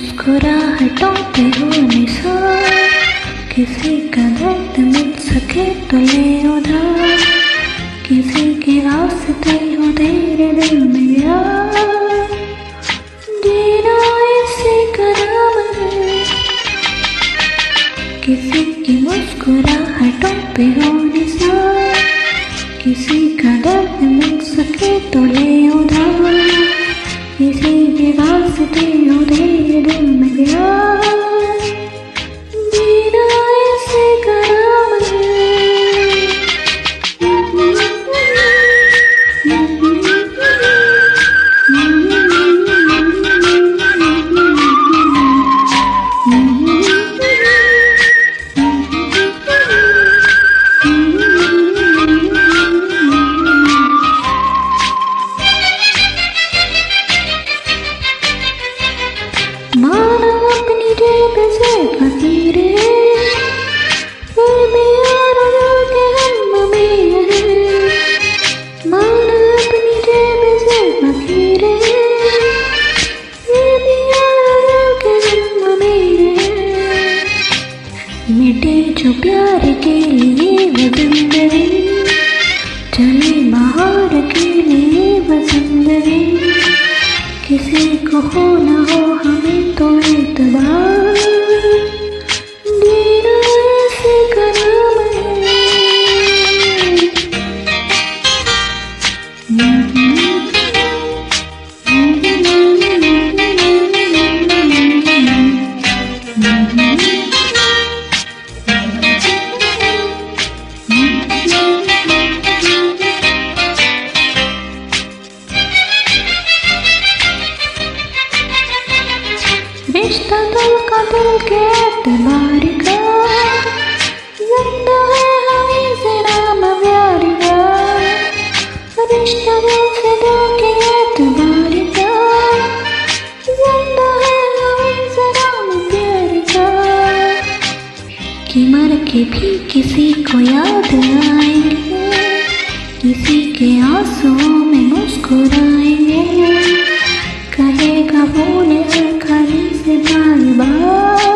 मुस्कुराहटों पे हो निसार, किसी का दर्द मिट सके तो ले उधार, किसी के रास्ते हो तेरे दिल में यार। जीना ऐसे कराम है, किसी की मुस्कुराहटों पे हो निसार, किसी का दर्द मिट सके तो ले उधार, किसी के रास्ते हो तेरे दिल में यार। माना अपनी जेब से फकीरे, फिर भी यार के हम अमीर हैं। माना अपनी जेब से फकीरे, फिर भी यार के हम अमीर हैं। मिटे जो प्यार के लिए वो जिंदगी, चले बाहर के लिए वो जिंदगी, किसी को हो ना हो हमें तो एतबार। जीना ऐसे कराम है। रिश्ता दिल का दिल के एतबार का, जिंदा है हमें से नाम प्यार का। रिश्ता दिल से दिल के एतबार का, जिंदा है हमें से नाम प्यार का। कि मर के भी किसी को याद आएंगे, किसी के आंसुओं में मुस्कुराएंगे, कहेगा बोले बार बार।